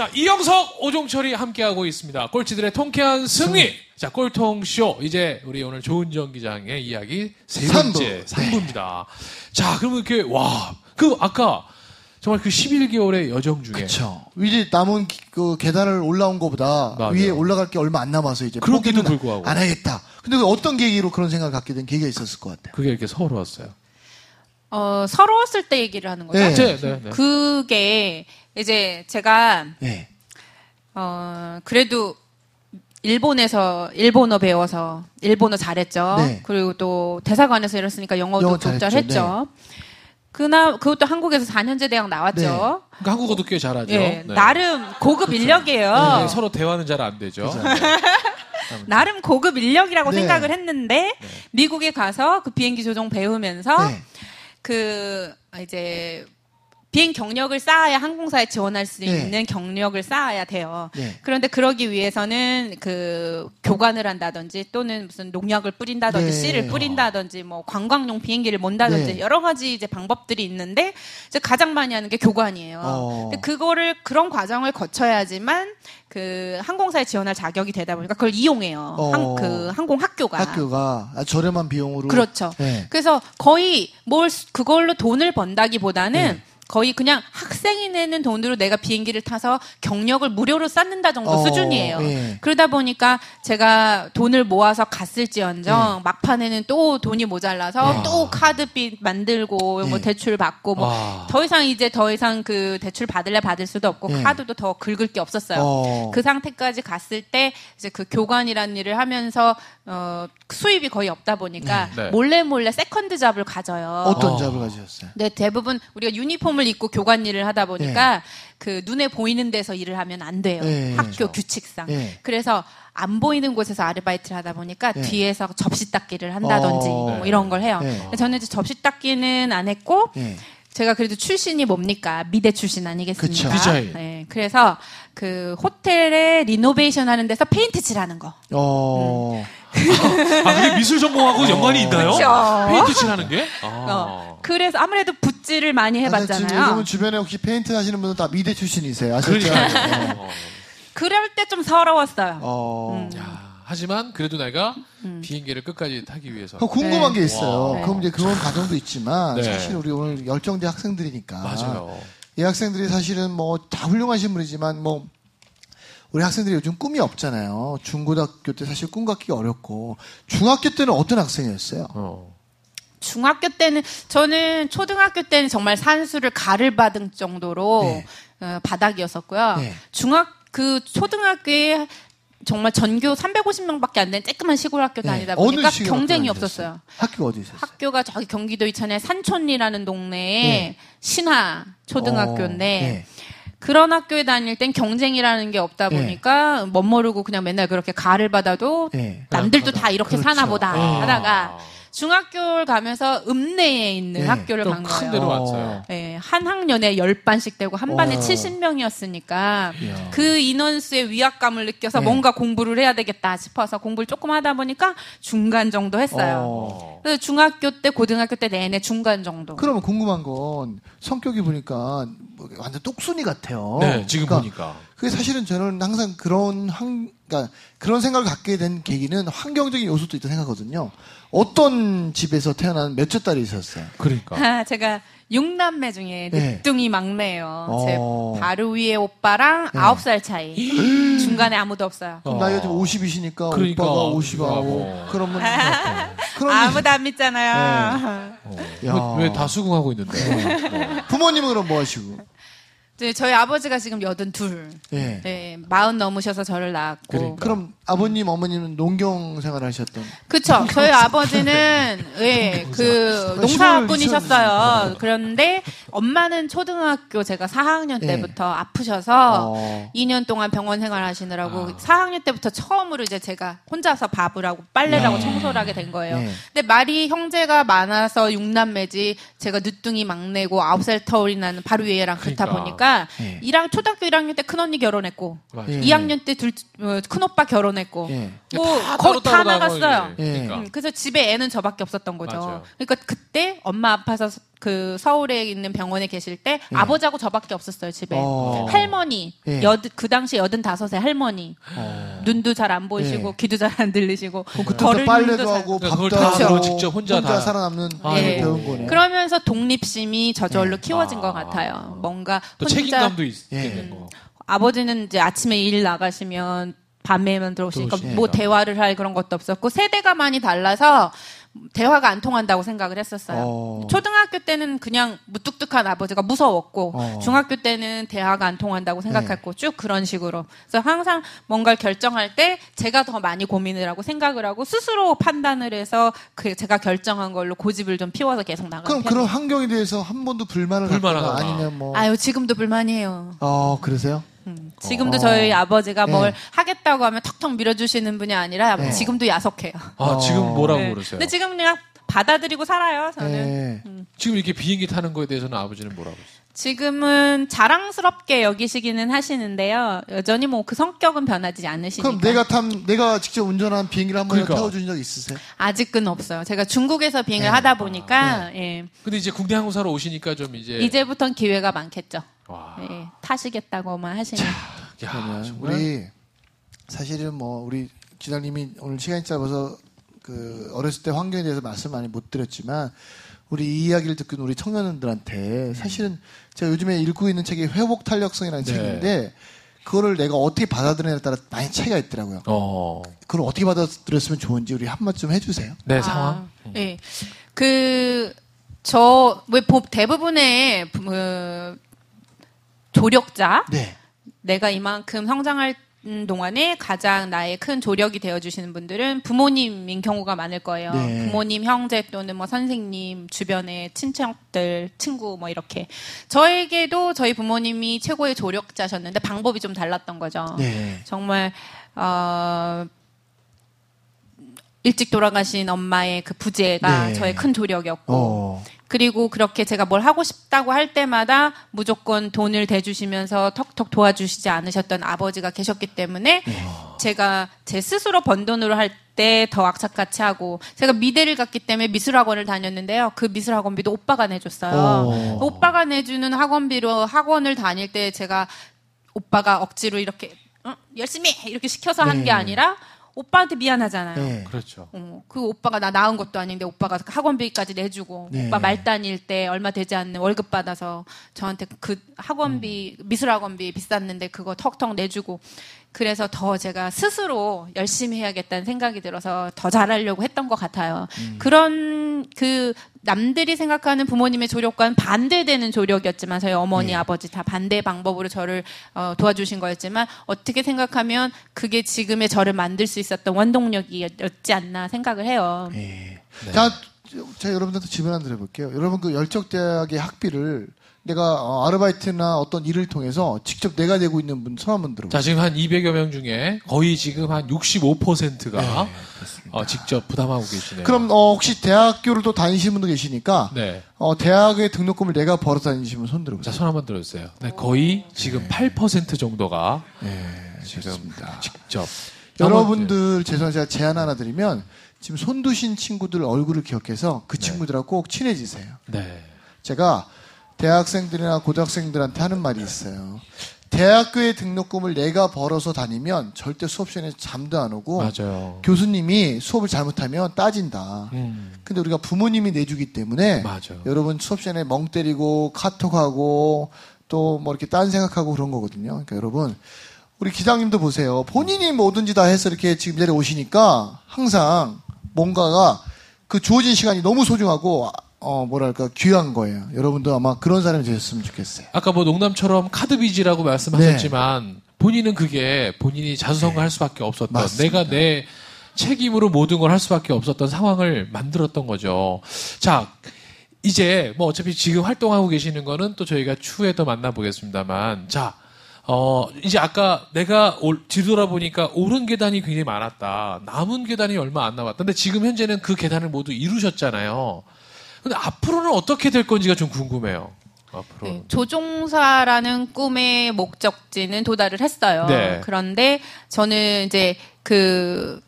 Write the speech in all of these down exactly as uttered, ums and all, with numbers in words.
자, 이영석, 오종철이 함께하고 있습니다. 꼴찌들의 통쾌한 승리. 승리. 자, 꼴통쇼. 이제 우리 오늘 조은정 기장의 이야기 세 번째 삼 부입니다. 네. 자, 그러면 이렇게, 와, 그 아까 정말 그 십일 개월의 여정 중에. 그쵸. 이제 남은 기, 그 계단을 올라온 거보다 맞아요. 위에 올라갈 게 얼마 안 남아서 이제 포기는 불구하고. 안 하겠다. 근데 어떤 계기로 그런 생각을 갖게 된 계기가 있었을 것 같아요. 그게 이렇게 서러웠어요. 어, 서러웠을 때 얘기를 하는 거죠? 네. 네, 네, 네. 그게 이제 제가 네. 어, 그래도 일본에서 일본어 배워서 일본어 잘했죠. 네. 그리고 또 대사관에서 일했으니까 영어도 영어 적절했죠. 네. 그나 그것도 한국에서 사 년제 대학 나왔죠. 네. 그러니까 한국어도 꽤 잘하죠. 네. 네. 나름 고급 그렇죠. 인력이에요. 네. 서로 대화는 잘 안 되죠. 나름 고급 인력이라고 네. 생각을 했는데 네. 미국에 가서 그 비행기 조종 배우면서 네. 그 이제 비행 경력을 쌓아야 항공사에 지원할 수 있는 네. 경력을 쌓아야 돼요. 네. 그런데 그러기 위해서는 그 교관을 한다든지 또는 무슨 농약을 뿌린다든지 네. 씨를 뿌린다든지 뭐 관광용 비행기를 몬다든지 네. 여러 가지 이제 방법들이 있는데 이제 가장 많이 하는 게 교관이에요. 어. 근데 그거를 그런 과정을 거쳐야지만 그 항공사에 지원할 자격이 되다 보니까 그걸 이용해요. 어. 항, 그 항공 학교가 학교가 아, 저렴한 비용으로 그렇죠. 네. 그래서 거의 뭘 그걸로 돈을 번다기보다는 네. 거의 그냥 학생이 내는 돈으로 내가 비행기를 타서 경력을 무료로 쌓는다 정도 어, 수준이에요. 예. 그러다 보니까 제가 돈을 모아서 갔을지언정 예. 막판에는 또 돈이 모자라서 와. 또 카드빚 만들고 예. 뭐 대출 받고 뭐 더 이상 이제 더 이상 그 대출 받을래 받을 수도 없고 예. 카드도 더 긁을 게 없었어요. 어. 그 상태까지 갔을 때 이제 그 교관이라는 일을 하면서 어, 수입이 거의 없다 보니까 네. 네. 몰래 몰래 세컨드 잡을 가져요. 어떤 어. 잡을 가지셨어요? 네, 대부분 우리가 유니폼을 입고 교관 일을 하다 보니까 네. 그 눈에 보이는 데서 일을 하면 안 돼요. 네, 학교 그렇죠. 규칙상. 네. 그래서 안 보이는 곳에서 아르바이트를 하다 보니까 네. 뒤에서 접시 닦기를 한다든지 어, 뭐 이런 걸 해요. 네. 저는 이제 접시 닦기는 안 했고 네. 제가 그래도 출신이 뭡니까? 미대 출신 아니겠습니까? 디자인. 네, 그래서 그 호텔에 리노베이션 하는 데서 페인트 칠하는 거. 어. 음. 아, 그게 미술 전공하고 연관이 있나요? 그쵸? 페인트 칠하는 게? 아. 어, 그래서 아무래도 붓질을 많이 해봤잖아요. 지금 주변에 혹시 페인트 하시는 분은 다 미대 출신이세요. 아셨죠? 어. 그럴 때 좀 서러웠어요. 어. 음. 야, 하지만 그래도 내가 음. 비행기를 끝까지 타기 위해서. 궁금한 네. 게 있어요. 네. 그럼 이제 그런 과정도 있지만 네. 사실 우리 오늘 열정대 학생들이니까. 맞아요. 이 학생들이 사실은 뭐 다 훌륭하신 분이지만 뭐. 우리 학생들이 요즘 꿈이 없잖아요. 중고등학교 때 사실 꿈 갖기가 어렵고. 중학교 때는 어떤 학생이었어요? 어. 중학교 때는 저는 초등학교 때는 정말 산수를 가를 받은 정도로 네. 어, 바닥이었었고요. 네. 중학 그 초등학교에 정말 전교 삼백오십 명밖에 안 되는 쬐끄만 시골 학교 다니다 네. 보니까 경쟁이 없었어요. 학교가 어디 있었어요? 학교가 저기 경기도 이천의 산촌리라는 동네에 네. 신화 초등학교인데 어, 네. 그런 학교에 다닐 땐 경쟁이라는 게 없다 보니까 네. 멋모르고 그냥 맨날 그렇게 가를 받아도 네. 남들도 다 이렇게 그렇죠. 사나 보다 아. 하다가 중학교를 가면서 읍내에 있는 네. 학교를 간 거예요. 큰 데로 왔어요. 네, 한 학년에 열 반씩 되고 한 반에 칠십 명이었으니까 이야. 그 인원수의 위압감을 느껴서 네. 뭔가 공부를 해야 되겠다 싶어서 공부를 조금 하다 보니까 중간 정도 했어요. 오. 그래서 중학교 때, 고등학교 때 내내 중간 정도. 그러면 궁금한 건 성격이 보니까 완전 똑순이 같아요. 네, 지금 그러니까 보니까. 그게 사실은 저는 항상 그런 환, 그러니까 그런 생각을 갖게 된 계기는 환경적인 요소도 있다고 생각하거든요. 어떤 집에서 태어난 몇째 딸이 있었어요? 그러니까. 아, 제가 육 남매 중에 늦둥이 네. 막내예요. 어. 제 바로 위에 오빠랑 네. 아홉 살 차이. 중간에 아무도 없어요. 그럼 어. 나이가 지금 오십이시니까 그러니까. 오빠가 오십하고. 그러면. 아무도 안 믿잖아요. 네. 어. 왜 다 수긍하고 있는데? 네. 부모님은 그럼 뭐 하시고? 네, 저희 아버지가 지금 여든둘. 네. 네, 마흔 넘으셔서 저를 낳았고. 그러니까. 그럼 아버님, 어머님은 농경 생활 하셨던? 그쵸. 저희 아버지는, 예, 그, 농사꾼이셨어요. 그런데 엄마는 초등학교 제가 사 학년 때부터 네. 아프셔서 어. 이 년 동안 병원 생활 하시느라고 아. 사 학년 때부터 처음으로 이제 제가 혼자서 밥을 하고 빨래를 하고 청소를 하게 된 거예요. 네. 근데 말이 형제가 많아서 육 남매지 제가 늦둥이 막내고 아홉 살 터울이 나는 바로 위에랑 그러니까. 그렇다 보니까 네. 초등학교 일 학년 때 큰언니 결혼했고, 네. 이 학년 때 둘, 큰오빠 결혼했고, 보냈고 예. 뭐 거의 다 나갔어요. 예. 그러니까. 음, 그래서 집에 애는 저밖에 없었던 거죠. 맞아요. 그러니까 그때 엄마 아파서 그 서울에 있는 병원에 계실 때 예. 아버지하고 저밖에 없었어요 집에. 어. 할머니 예. 여, 그 당시 여든다섯에 할머니 어. 눈도 잘 안 보이시고 예. 귀도 잘 안 들리시고 어, 그때부터 빨래도 하고 밥도 그렇죠. 하고 직접 혼자, 혼자 다. 살아남는 예. 배운 거네. 그러면서 독립심이 저절로 예. 키워진 아. 것 같아요. 뭔가 또 혼자 책임감도 있게 예. 된 거. 아버지는 이제 아침에 일 나가시면 밤에만 들어오시니까 뭐 대화를 할 그런 것도 없었고 세대가 많이 달라서 대화가 안 통한다고 생각을 했었어요. 어. 초등학교 때는 그냥 무뚝뚝한 아버지가 무서웠고 어. 중학교 때는 대화가 안 통한다고 생각했고 네. 쭉 그런 식으로. 그래서 항상 뭔가를 결정할 때 제가 더 많이 고민을 하고 생각을 하고 스스로 판단을 해서 그 제가 결정한 걸로 고집을 좀 피워서 계속 나가는 편이에요. 그럼 그런 환경에 대해서 한 번도 불만을 갖거나 아니면 뭐 아유 지금도 불만이에요. 어 그러세요? 음, 지금도 어. 저희 아버지가 네. 뭘 하겠다고 하면 턱턱 밀어주시는 분이 아니라 네. 지금도 야속해요. 아 지금 뭐라고 네. 그러세요? 근데 지금 그냥 받아들이고 살아요. 저는. 네. 음. 지금 이렇게 비행기 타는 거에 대해서는 아버지는 뭐라고 하세요? 지금은 자랑스럽게 여기시기는 하시는데요. 여전히 뭐 그 성격은 변하지 않으시니까. 그럼 내가 탄 내가 직접 운전한 비행기를 한 번 그러니까. 태워준 적 있으세요? 아직은 없어요. 제가 중국에서 비행을 네. 하다 보니까. 아, 네. 예. 근데 이제 국내 항공사로 오시니까 좀 이제. 이제부턴 기회가 많겠죠. 예, 타시겠다고만 하시면. 야, 그러면 우리 사실은 뭐 우리 기장님이 오늘 시간이 짧아서 그 어렸을 때 환경에 대해서 말씀 많이 못 드렸지만 우리 이 이야기를 듣고 있는 우리 청년들한테 사실은 제가 요즘에 읽고 있는 책이 회복 탄력성이라는 네. 책인데 그거를 내가 어떻게 받아들이냐에 따라 많이 차이가 있더라고요. 어. 그걸 어떻게 받아들였으면 좋은지 우리 한 말씀 해주세요. 네, 상황. 아, 네, 그 저 왜 대부분의 그 조력자, 네. 내가 이만큼 성장할 동안에 가장 나의 큰 조력이 되어주시는 분들은 부모님인 경우가 많을 거예요. 네. 부모님, 형제 또는 뭐 선생님, 주변의 친척들, 친구 뭐 이렇게. 저에게도 저희 부모님이 최고의 조력자셨는데 방법이 좀 달랐던 거죠. 네. 정말 어, 일찍 돌아가신 엄마의 그 부재가 네. 저의 큰 조력이었고 어. 그리고 그렇게 제가 뭘 하고 싶다고 할 때마다 무조건 돈을 대주시면서 턱턱 도와주시지 않으셨던 아버지가 계셨기 때문에 와. 제가 제 스스로 번 돈으로 할 때 더 악착같이 하고 제가 미대를 갔기 때문에 미술학원을 다녔는데요. 그 미술학원비도 오빠가 내줬어요. 오. 오빠가 내주는 학원비로 학원을 다닐 때 제가 오빠가 억지로 이렇게 응? 열심히 이렇게 시켜서 네. 한 게 아니라 오빠한테 미안하잖아요. 네. 그렇죠. 어, 그 오빠가 나 낳은 것도 아닌데 오빠가 학원비까지 내주고 네. 오빠 말 다닐 때 얼마 되지 않는 월급 받아서 저한테 그 학원비 음. 미술 학원비 비쌌는데 그거 턱턱 내주고 그래서 더 제가 스스로 열심히 해야겠다는 생각이 들어서 더 잘하려고 했던 것 같아요. 음. 그런 그 남들이 생각하는 부모님의 조력과는 반대되는 조력이었지만 저희 어머니, 네. 아버지 다 반대 방법으로 저를 어, 도와주신 거였지만 어떻게 생각하면 그게 지금의 저를 만들 수 있었던 원동력이었지 않나 생각을 해요. 네. 네. 자, 제가 여러분들한테 질문 한 번 드려볼게요. 여러분 그 열정대학의 학비를 내가 아르바이트나 어떤 일을 통해서 직접 내가 내고 있는 분 처음 분 들어보세요. 자, 지금 한 이백여 명 중에 거의 지금 한 육십오 퍼센트가 네, 어, 직접 부담하고 계시네요. 그럼 어, 혹시 대학교를 또 다니시는 분도 계시니까 네. 어, 대학의 등록금을 내가 벌어 다니시면 손 들어보세요. 자, 손 한번 들어주세요. 네, 거의 지금 네. 팔 퍼센트 정도가 네, 지금 그렇습니다. 직접. 여러분들 죄송합니다. 제가 제안 하나 드리면 지금 손 두신 친구들 얼굴을 기억해서 그 네. 친구들하고 꼭 친해지세요. 네. 제가 대학생들이나 고등학생들한테 하는 말이 있어요. 대학교의 등록금을 내가 벌어서 다니면 절대 수업 시간에 잠도 안 오고 맞아요. 교수님이 수업을 잘못하면 따진다. 음. 근데 우리가 부모님이 내주기 때문에 맞아요. 여러분 수업 시간에 멍 때리고 카톡하고 또 뭐 이렇게 딴 생각하고 그런 거거든요. 그러니까 여러분 우리 기장님도 보세요. 본인이 뭐든지 다 해서 이렇게 지금 내려오시니까 항상 뭔가가 그 주어진 시간이 너무 소중하고 어, 뭐랄까, 귀한 거예요. 여러분도 아마 그런 사람이 되셨으면 좋겠어요. 아까 뭐 농담처럼 카드빚이라고 말씀하셨지만 네. 본인은 그게 본인이 자수성가할 네. 수밖에 없었던 맞습니다. 내가 내 책임으로 모든 걸 할 수밖에 없었던 상황을 만들었던 거죠. 자, 이제 뭐 어차피 지금 활동하고 계시는 거는 또 저희가 추후에 더 만나보겠습니다만 자, 어, 이제 아까 내가 올, 뒤돌아보니까 오른 계단이 굉장히 많았다. 남은 계단이 얼마 안 남았다. 근데 지금 현재는 그 계단을 모두 이루셨잖아요. 근데 앞으로는 어떻게 될 건지가 좀 궁금해요. 앞으로. 네, 조종사라는 꿈의 목적지는 도달을 했어요. 네. 그런데 저는 이제 그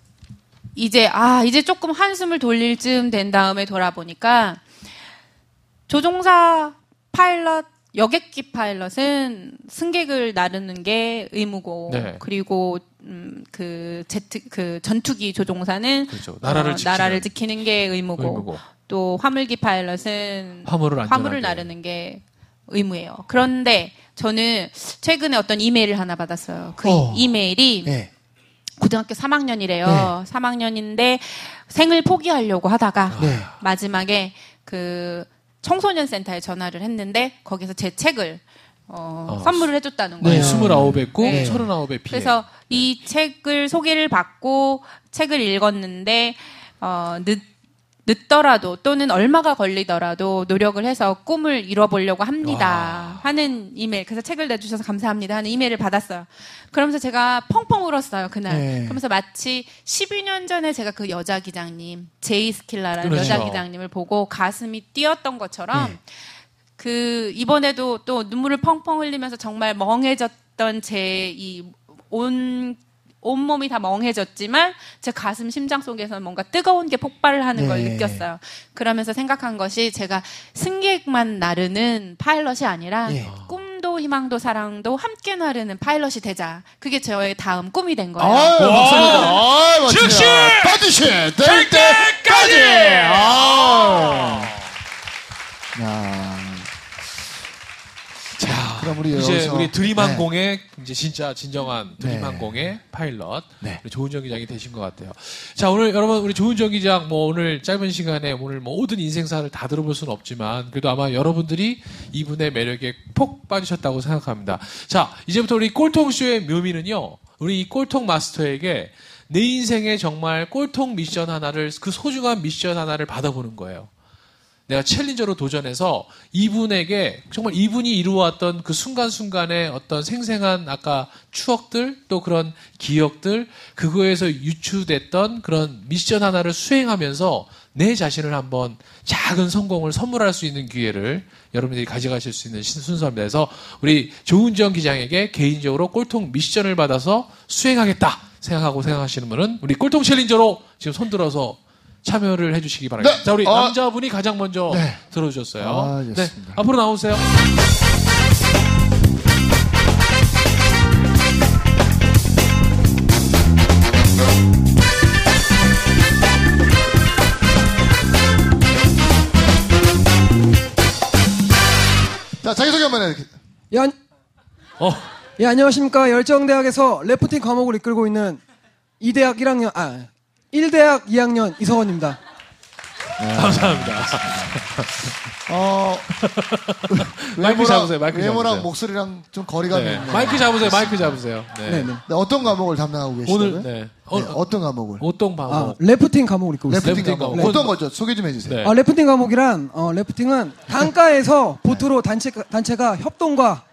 이제 아 이제 조금 한숨을 돌릴 쯤 된 다음에 돌아보니까 조종사, 파일럿, 여객기 파일럿은 승객을 나르는 게 의무고, 네. 그리고 음, 그 제트 그 전투기 조종사는 그렇죠. 나라를, 어, 나라를 지키는 게 의무고, 의무고. 또 화물기 파일럿은 화물을, 화물을 나르는 게 의무예요. 그런데 저는 최근에 어떤 이메일을 하나 받았어요. 그 어. 이메일이 네. 고등학교 삼 학년이래요. 네. 삼 학년인데 생을 포기하려고 하다가 네. 마지막에 그 청소년 센터에 전화를 했는데 거기서 제 책을 어, 어. 선물을 해줬다는 거예요. 네, 스물아홉에 꿈, 네. 서른아홉에 피해. 그래서 이 책을 소개를 받고 책을 읽었는데 어, 늦 늦더라도 또는 얼마가 걸리더라도 노력을 해서 꿈을 이뤄보려고 합니다. 와. 하는 이메일. 그래서 책을 내주셔서 감사합니다 하는 이메일을 받았어요. 그러면서 제가 펑펑 울었어요. 그날. 네. 그러면서 마치 십이 년 전에 제가 그 여자 기장님, 제이 스킬라라는 그렇죠. 여자 기장님을 보고 가슴이 뛰었던 것처럼 네. 그 이번에도 또 눈물을 펑펑 흘리면서 정말 멍해졌던 제 이 온 온몸이 다 멍해졌지만 제 가슴 심장 속에서는 뭔가 뜨거운 게 폭발을 하는 네. 걸 느꼈어요. 그러면서 생각한 것이 제가 승객만 나르는 파일럿이 아니라 네. 꿈도 희망도 사랑도 함께 나르는 파일럿이 되자. 그게 저의 다음 꿈이 된 거예요. 아, 즉시 반드시 될 때까지. 아. 그럼 우리 이제 우리 드림항공의 네. 이제 진짜 진정한 드림항공의 네. 파일럿 네. 우리 조은정 기장이 되신 것 같아요. 자 오늘 여러분 우리 조은정 기장 뭐 오늘 짧은 시간에 오늘 모든 인생사를 다 들어볼 수는 없지만 그래도 아마 여러분들이 이분의 매력에 폭 빠지셨다고 생각합니다. 자 이제부터 우리 꼴통쇼의 묘미는요 우리 이 꼴통 마스터에게 내 인생의 정말 꼴통 미션 하나를 그 소중한 미션 하나를 받아보는 거예요. 내가 챌린저로 도전해서 이분에게 정말 이분이 이루어왔던 그 순간순간의 어떤 생생한 아까 추억들 또 그런 기억들 그거에서 유추됐던 그런 미션 하나를 수행하면서 내 자신을 한번 작은 성공을 선물할 수 있는 기회를 여러분들이 가져가실 수 있는 순서입니다. 그래서 우리 조은정 기장에게 개인적으로 꼴통 미션을 받아서 수행하겠다 생각하고 생각하시는 분은 우리 꼴통 챌린저로 지금 손들어서 참여를 해주시기 바랍니다. 네. 자, 우리 아. 남자분이 가장 먼저 네. 들어주셨어요. 아, 네. 앞으로 나오세요. 자, 자기소개 한번 해야 되겠다. 예, 안... 어. 예, 안녕하십니까. 열정대학에서 래프팅 과목을 이끌고 있는 이대학 일 학년, 아, 일 대학 이 학년 이성원입니다. 네. 감사합니다. 어, 마이크 잡으세요. 마이크 잡으세요. 외모랑 목소리랑 좀 거리가 네. 있네요. 마이크 잡으세요. 마이크 잡으세요. 네. 네, 네. 네, 어떤 과목을 담당하고 계시다고요? 오늘 네. 어, 네, 어떤 과목을? 어떤 과목? 아, 래프팅 과목을 읽고 있어요. 래프팅 과목. 네. 어떤 거죠? 소개 좀 해주세요. 네. 아, 래프팅 과목이란 어, 래프팅은 강가에서 보트로 단체 단체가 협동과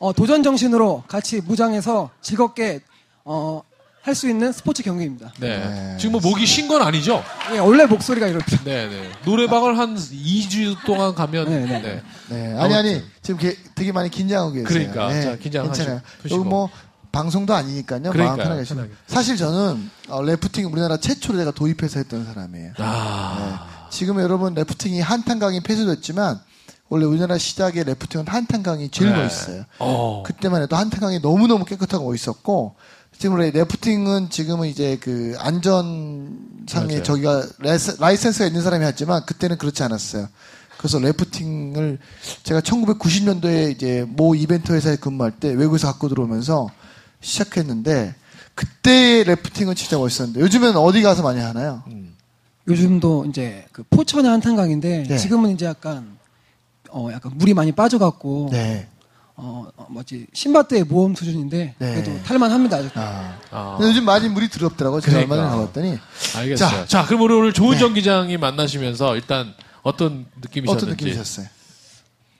어, 도전 정신으로 같이 무장해서 즐겁게 어. 할 수 있는 스포츠 경기입니다. 네. 네. 지금 뭐 목이 쉰 건 아니죠? 네, 원래 목소리가 이렇다. 네, 네. 노래방을 한 이 주 동안 가면. 네, 네. 네. 네. 아니, 아니. 지금 게, 되게 많이 긴장하고 계세요. 그러니까. 네. 자, 긴장하시고. 괜찮아요. 여기 뭐, 방송도 아니니까요. 그러니까요. 마음 편하게 하시면. 사실 저는 어, 래프팅 우리나라 최초로 제가 도입해서 했던 사람이에요. 아. 네. 지금 여러분 래프팅이 한탄강이 폐쇄됐지만, 원래 우리나라 시작의 래프팅은 한탄강이 제일 네. 멋있어요. 오. 그때만 해도 한탄강이 너무너무 깨끗하고 멋있었고, 지금 래프팅은 지금은 이제 그 안전상의 저기가 라이센스가 있는 사람이 했지만 그때는 그렇지 않았어요. 그래서 래프팅을 제가 천구백구십 년도에 이제 모 이벤트 회사에 근무할 때 외국에서 갖고 들어오면서 시작했는데 그때의 래프팅은 진짜 멋있었는데 요즘에는 어디 가서 많이 하나요? 음. 요즘도 이제 그 포천의 한탄강인데 네. 지금은 이제 약간 어 약간 물이 많이 빠져갖고. 네. 어, 어, 뭐지, 신밧드의 모험 수준인데, 네. 그래도 탈만합니다, 아직도. 아, 아. 근데 요즘 많이 물이 더럽더라고요. 제가 얼마 전에 가봤더니. 알겠어요. 자, 자, 그럼 우리 오늘 조은정 네. 기장이 만나시면서 일단 어떤 느낌이셨는지. 어떤 느낌이셨어요?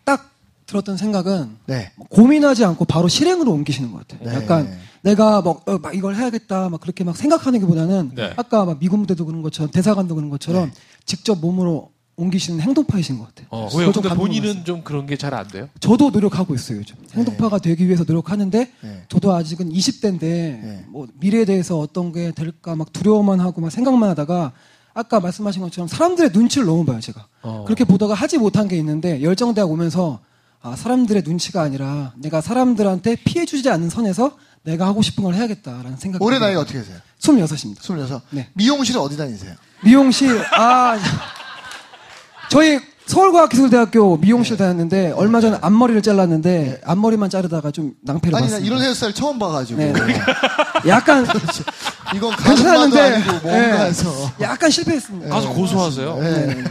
딱 들었던 생각은, 네. 고민하지 않고 바로 실행으로 옮기시는 것 같아요. 네. 약간 내가 막, 어, 막 이걸 해야겠다, 막 그렇게 막 생각하는 게 보다는, 네. 아까 막 미군 부대도 그런 것처럼, 대사관도 그런 것처럼, 네. 직접 몸으로 옮기시는 행동파이신 것 같아요. 어, 왜요? 근데 본인은 좀 그런 게 잘 안 돼요? 저도 노력하고 있어요. 요즘. 행동파가 네. 되기 위해서 노력하는데 네. 저도 아직은 이십 대인데 네. 뭐 미래에 대해서 어떤 게 될까 막 두려워만 하고 막 생각만 하다가 아까 말씀하신 것처럼 사람들의 눈치를 너무 봐요. 제가. 어. 그렇게 보다가 하지 못한 게 있는데 열정대학 오면서 아, 사람들의 눈치가 아니라 내가 사람들한테 피해주지 않는 선에서 내가 하고 싶은 걸 해야겠다라는 생각. 올해 나이 어떻게 되세요? 스물여섯입니다. 스물여섯. 네. 미용실은 어디 다니세요? 미용실 아... 저희 서울과학기술대학교 미용실 네. 다녔는데 얼마 전에 앞머리를 잘랐는데 네. 앞머리만 자르다가 좀 낭패를 봤습니다. 아니 나 이런 헤어스타일 처음 봐가지고 네. 약간 이건 가슴만도 아니고 뭔가 해서 네. 약간 실패했습니다. 가서 고소하세요? 네. 네.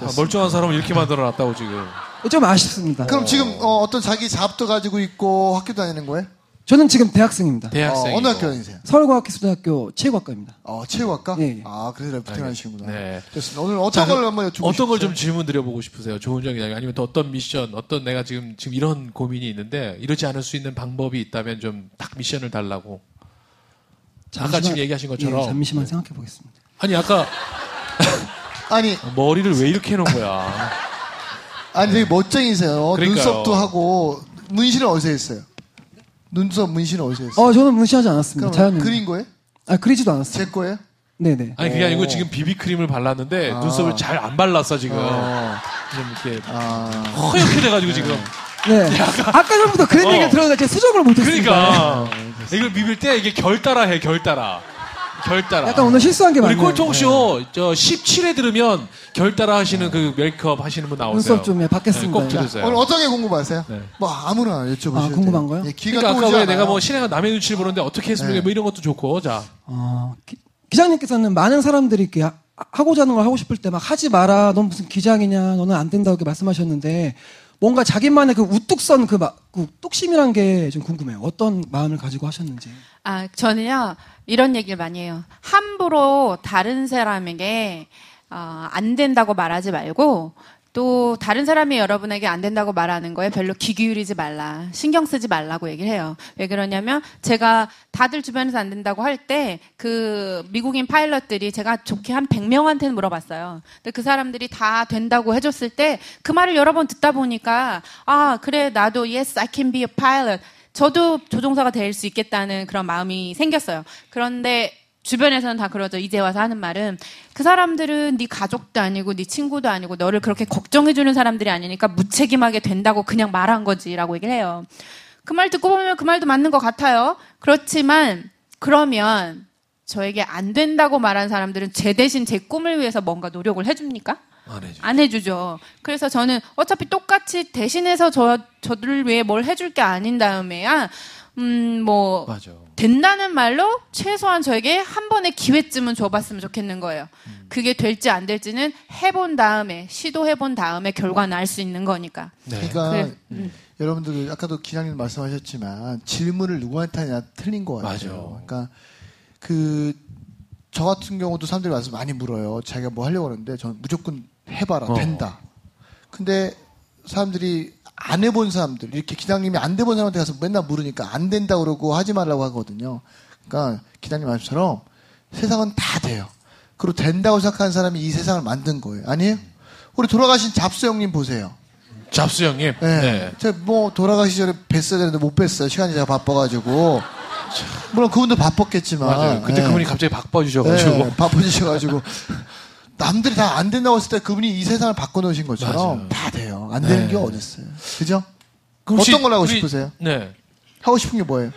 아, 멀쩡한 사람을 이렇게 만들어놨다고 지금 좀 아쉽습니다. 그럼 지금 어, 어떤 자기 잡도 가지고 있고 학교 다니는 거예요? 저는 지금 대학생입니다. 대학생. 어, 어느 학교 다니세요? 서울과학기술대학교 체육학과입니다. 아, 체육학과? 예, 예. 아, 그래서 레프팅 하시는구나. 네. 됐습니다. 오늘 어떤 걸 한번 여쭤보고 어떤 걸 좀 질문 드려보고 싶으세요? 조은정 기자님. 아니면 또 어떤 미션, 어떤 내가 지금, 지금 이런 고민이 있는데, 이러지 않을 수 있는 방법이 있다면 좀 딱 미션을 달라고. 잠시만, 아까 지금 얘기하신 것처럼. 예, 잠시만 네. 생각해보겠습니다. 아니, 아까. 아니. 머리를 왜 이렇게 해놓은 거야? 아니, 되게 멋쟁이세요. 그러니까요. 눈썹도 하고, 문신을 어디서 했어요? 눈썹 문신은 어디서 했어요? 어, 저는 문신하지 않았습니다. 자연입니다. 그린 거예요? 아, 그리지도 않았어요. 제 거예요? 네네. 아니, 그게 아니고 지금 비비크림을 발랐는데 아. 눈썹을 잘 안 발랐어, 지금. 아. 좀 이렇게 아. 허옇게 돼가지고 네. 지금. 네. 약간. 아까 전부터 그런 얘기가 어. 들어가니까 제가 수정을 못했습니다. 그러니까. 네. 이걸 비빌 때 이게 결 따라 해, 결 따라. 결 따라. 약간 오늘 실수한 게 많네요. 우리 꼴통쇼 네. 저 십칠에 들으면 결 따라 하시는 네. 그 메이크업 하시는 분 나오세요. 눈썹 좀 예, 받겠습니다. 네, 꼭 들으세요. 오늘 어떤 게 궁금하세요? 네. 뭐 아무나 여쭤보시면 아, 궁금한 거요? 예, 그러니까 아까 왜 내가 뭐 신혜가 남의 눈치를 보는데 어떻게 했습니까? 네. 뭐 이런 것도 좋고 자. 어, 기, 기장님께서는 많은 사람들이 이렇게 하, 하고자 하는 걸 하고 싶을 때 막 하지 마라. 넌 무슨 기장이냐? 너는 안 된다고 이렇게 말씀하셨는데 뭔가 자기만의 그 우뚝 선 그 그 뚝심이란 게 좀 궁금해요. 어떤 마음을 가지고 하셨는지. 아, 저는요. 이런 얘기를 많이 해요. 함부로 다른 사람에게 어, 안 된다고 말하지 말고 또 다른 사람이 여러분에게 안 된다고 말하는 거에 별로 귀 기울이지 말라. 신경 쓰지 말라고 얘기를 해요. 왜 그러냐면 제가 다들 주변에서 안 된다고 할 때 그 미국인 파일럿들이 제가 좋게 한 백 명한테 물어봤어요. 근데 그 사람들이 다 된다고 해줬을 때 그 말을 여러 번 듣다 보니까 아 그래 나도 yes I can be a pilot. 저도 조종사가 될 수 있겠다는 그런 마음이 생겼어요. 그런데 주변에서는 다 그러죠. 이제 와서 하는 말은 그 사람들은 네 가족도 아니고 네 친구도 아니고 너를 그렇게 걱정해주는 사람들이 아니니까 무책임하게 된다고 그냥 말한 거지라고 얘기를 해요. 그 말 듣고 보면 그 말도 맞는 것 같아요. 그렇지만 그러면 저에게 안 된다고 말한 사람들은 제 대신 제 꿈을 위해서 뭔가 노력을 해줍니까? 안 해주죠. 안 해주죠. 그래서 저는 어차피 똑같이 대신해서 저, 저들을 위해 뭘 해줄 게 아닌 다음에야, 음, 뭐, 맞아. 된다는 말로 최소한 저에게 한 번의 기회쯤은 줘봤으면 좋겠는 거예요. 음. 그게 될지 안 될지는 해본 다음에, 시도해본 다음에 결과는 알 수 있는 거니까. 네. 그러니까, 그래, 음. 여러분들, 아까도 기장님 말씀하셨지만, 질문을 누구한테 하냐 틀린 거 같아요. 맞아. 그러니까, 그, 저 같은 경우도 사람들이 와서 많이 물어요. 자기가 뭐 하려고 하는데, 저는 무조건 해봐라. 어. 된다. 근데 사람들이 안 해본 사람들, 이렇게 기장님이 안 돼본 사람한테 가서 맨날 물으니까 안 된다 그러고 하지 말라고 하거든요. 그러니까 기장님 말씀처럼 세상은 다 돼요. 그리고 된다고 생각하는 사람이 이 세상을 만든 거예요. 아니에요? 우리 돌아가신 잡수 형님 보세요. 잡수 형님? 네. 네. 제가 뭐 돌아가시 전에 뵀어야 되는데 못 뵀어요. 시간이 제가 바빠가지고. 물론 그분도 바빴겠지만. 맞아요. 그때 네. 그분이 갑자기 바빠지셔가지고. 네. 바빠지셔가지고. 남들이 다 안 된다고 했을 때 그분이 이 세상을 바꿔놓으신 것처럼 맞아요. 다 돼요. 안 되는 네. 게 어딨어요. 그죠? 어떤 걸 하고 우리, 싶으세요? 네. 하고 싶은 게 뭐예요?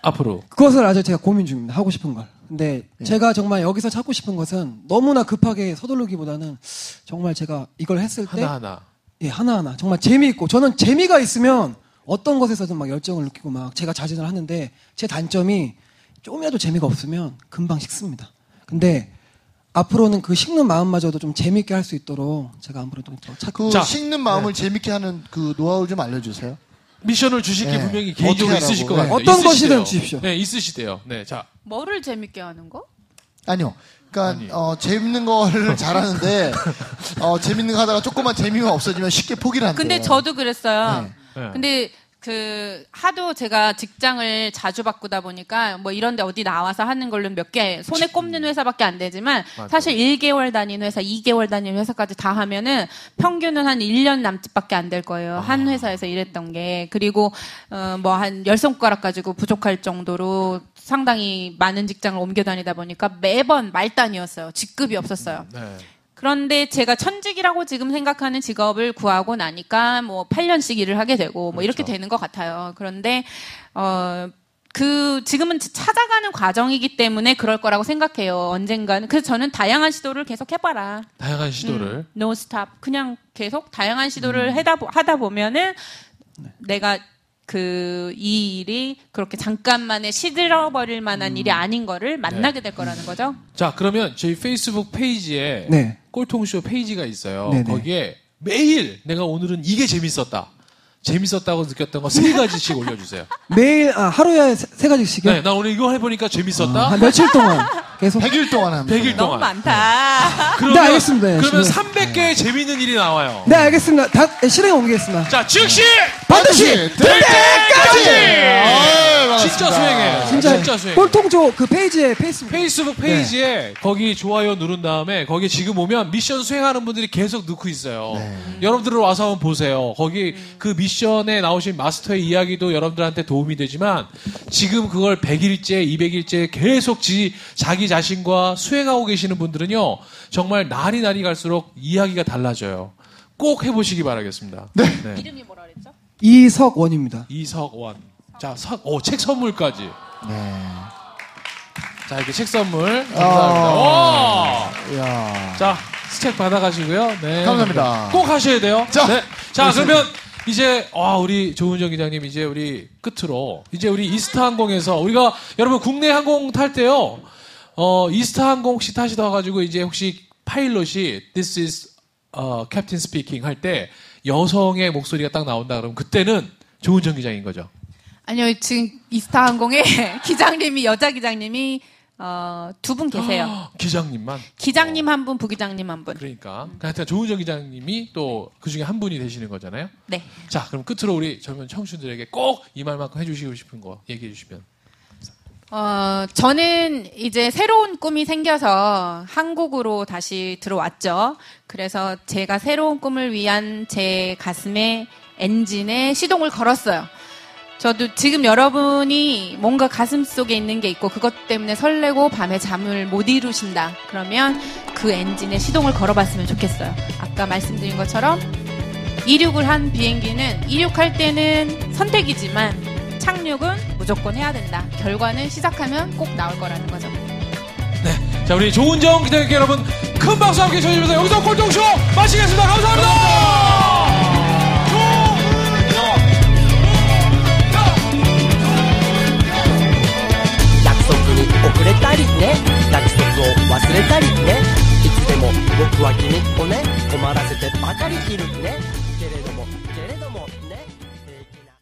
앞으로. 그것을 아직 제가 고민 중입니다. 하고 싶은 걸. 근데 네. 제가 정말 여기서 찾고 싶은 것은 너무나 급하게 서두르기보다는 정말 제가 이걸 했을 때 하나하나. 예, 하나하나. 정말 재미있고 저는 재미가 있으면 어떤 것에서든 막 열정을 느끼고 막 제가 자진을 하는데 제 단점이 조금이라도 재미가 없으면 금방 식습니다. 근데 앞으로는 그 식는 마음마저도 좀 재밌게 할 수 있도록 제가 아무래도 더 찾고 그 식는 마음을 네. 재밌게 하는 그 노하우를 좀 알려주세요. 미션을 주실 게 네. 분명히 개인적으로 있으실 것 네. 같아요. 어떤 것이든 주십시오. 네, 있으시대요. 네, 자. 뭐를 재밌게 하는 거? 아니요. 그러니까 아니. 어, 재밌는 거를 잘하는데 어, 재밌는 거 하다가 조금만 재미가 없어지면 쉽게 포기를 한대요. 근데 저도 그랬어요. 네. 네. 근데 그 하도 제가 직장을 자주 바꾸다 보니까 뭐 이런데 어디 나와서 하는 걸로는 몇 개 손에 꼽는 회사밖에 안 되지만 맞아. 사실 일 개월 다닌 회사, 이 개월 다닌 회사까지 다 하면은 평균은 한 일 년 남짓밖에 안 될 거예요. 아. 한 회사에서 일했던 게. 그리고 어 뭐 한 열 손가락 가지고 부족할 정도로 상당히 많은 직장을 옮겨 다니다 보니까 매번 말단이었어요. 직급이 없었어요. 네. 그런데 제가 천직이라고 지금 생각하는 직업을 구하고 나니까 뭐 팔 년씩 일을 하게 되고 뭐 그렇죠. 이렇게 되는 것 같아요. 그런데 어, 그 지금은 찾아가는 과정이기 때문에 그럴 거라고 생각해요. 언젠가는. 그래서 저는 다양한 시도를 계속 해봐라. 다양한 시도를? 음, no stop. 그냥 계속 다양한 시도를 음. 하다, 하다 보면은 네. 내가 그 이 일이 그렇게 잠깐만에 시들어버릴 만한 음. 일이 아닌 거를 만나게 네. 될 거라는 거죠. 자, 그러면 저희 페이스북 페이지에 네. 꼴통쇼 페이지가 있어요. 네네. 거기에 매일 내가 오늘은 이게 재밌었다. 재밌었다고 느꼈던 거 세 가지씩 올려주세요. 매일, 아, 하루에 세, 세 가지씩이요? 네, 나 오늘 이거 해보니까 재밌었다. 아, 한 며칠 동안. 계속. 백 일 동안 합니다. 백 일 동안. 너무 많다. 네, 그러면, 네 알겠습니다. 네, 그러면 삼백 개의 네. 재밌는 일이 나와요. 네, 알겠습니다. 다 실행해 옮기겠습니다. 자, 즉시! 반드시! 될 때까지! 아, 진짜 수행해요. 진짜, 진짜 수행해요. 꼴통조 그 페이지에, 페이스북. 페이스북 페이지에 네. 거기 좋아요 누른 다음에 거기 지금 오면 미션 수행하는 분들이 계속 넣고 있어요. 네. 여러분들 와서 한번 보세요. 거기 음. 그 미션에 나오신 마스터의 이야기도 여러분들한테 도움이 되지만 지금 그걸 백 일째, 이백 일째 계속 지, 자기 자신과 수행하고 계시는 분들은요. 정말 날이 날이 갈수록 이야기가 달라져요. 꼭 해보시기 바라겠습니다. 네. 네. 이름이 뭐라 그랬죠? 이석원입니다. 이석원. 자, 석, 오, 책 선물까지. 네. 자, 이렇게 책 선물. 감사합니다. 오! 자, 스택 받아가시고요. 네. 감사합니다. 꼭 하셔야 돼요. 자, 네. 자 그러면 이제, 아, 우리 조은정 기장님, 이제 우리 끝으로. 이제 우리 이스타항공에서 우리가, 여러분 국내 항공 탈 때요. 어, 이스타항공 혹시 타시다 와가지고 이제 혹시 파일럿이 This is 어, Captain Speaking 할 때 여성의 목소리가 딱 나온다 그러면 그때는 조은정 기장인 거죠? 아니요, 지금 이스타항공에 기장님이, 여자 기장님이 어, 두 분 계세요. 기장님만? 기장님 한 분, 부기장님 한 분. 그러니까. 음. 하여튼 조은정 기장님이 또 그 중에 한 분이 되시는 거잖아요? 네. 자, 그럼 끝으로 우리 젊은 청춘들에게 꼭 이 말만큼 해주시고 싶은 거 얘기해 주시면. 어, 저는 이제 새로운 꿈이 생겨서 한국으로 다시 들어왔죠. 그래서 제가 새로운 꿈을 위한 제 가슴의 엔진에 시동을 걸었어요. 저도 지금 여러분이 뭔가 가슴 속에 있는 게 있고 그것 때문에 설레고 밤에 잠을 못 이루신다. 그러면 그 엔진에 시동을 걸어봤으면 좋겠어요. 아까 말씀드린 것처럼 이륙을 한 비행기는 이륙할 때는 선택이지만 착륙은 무조건 해야 된다. 결과는 시작하면 꼭 나올 거라는 거죠. 네, 자 우리 조은정 기자님께 여러분 큰 박수 함께 쳐주시면서 여기서 꼴통쇼 마치겠습니다. 감사합니다.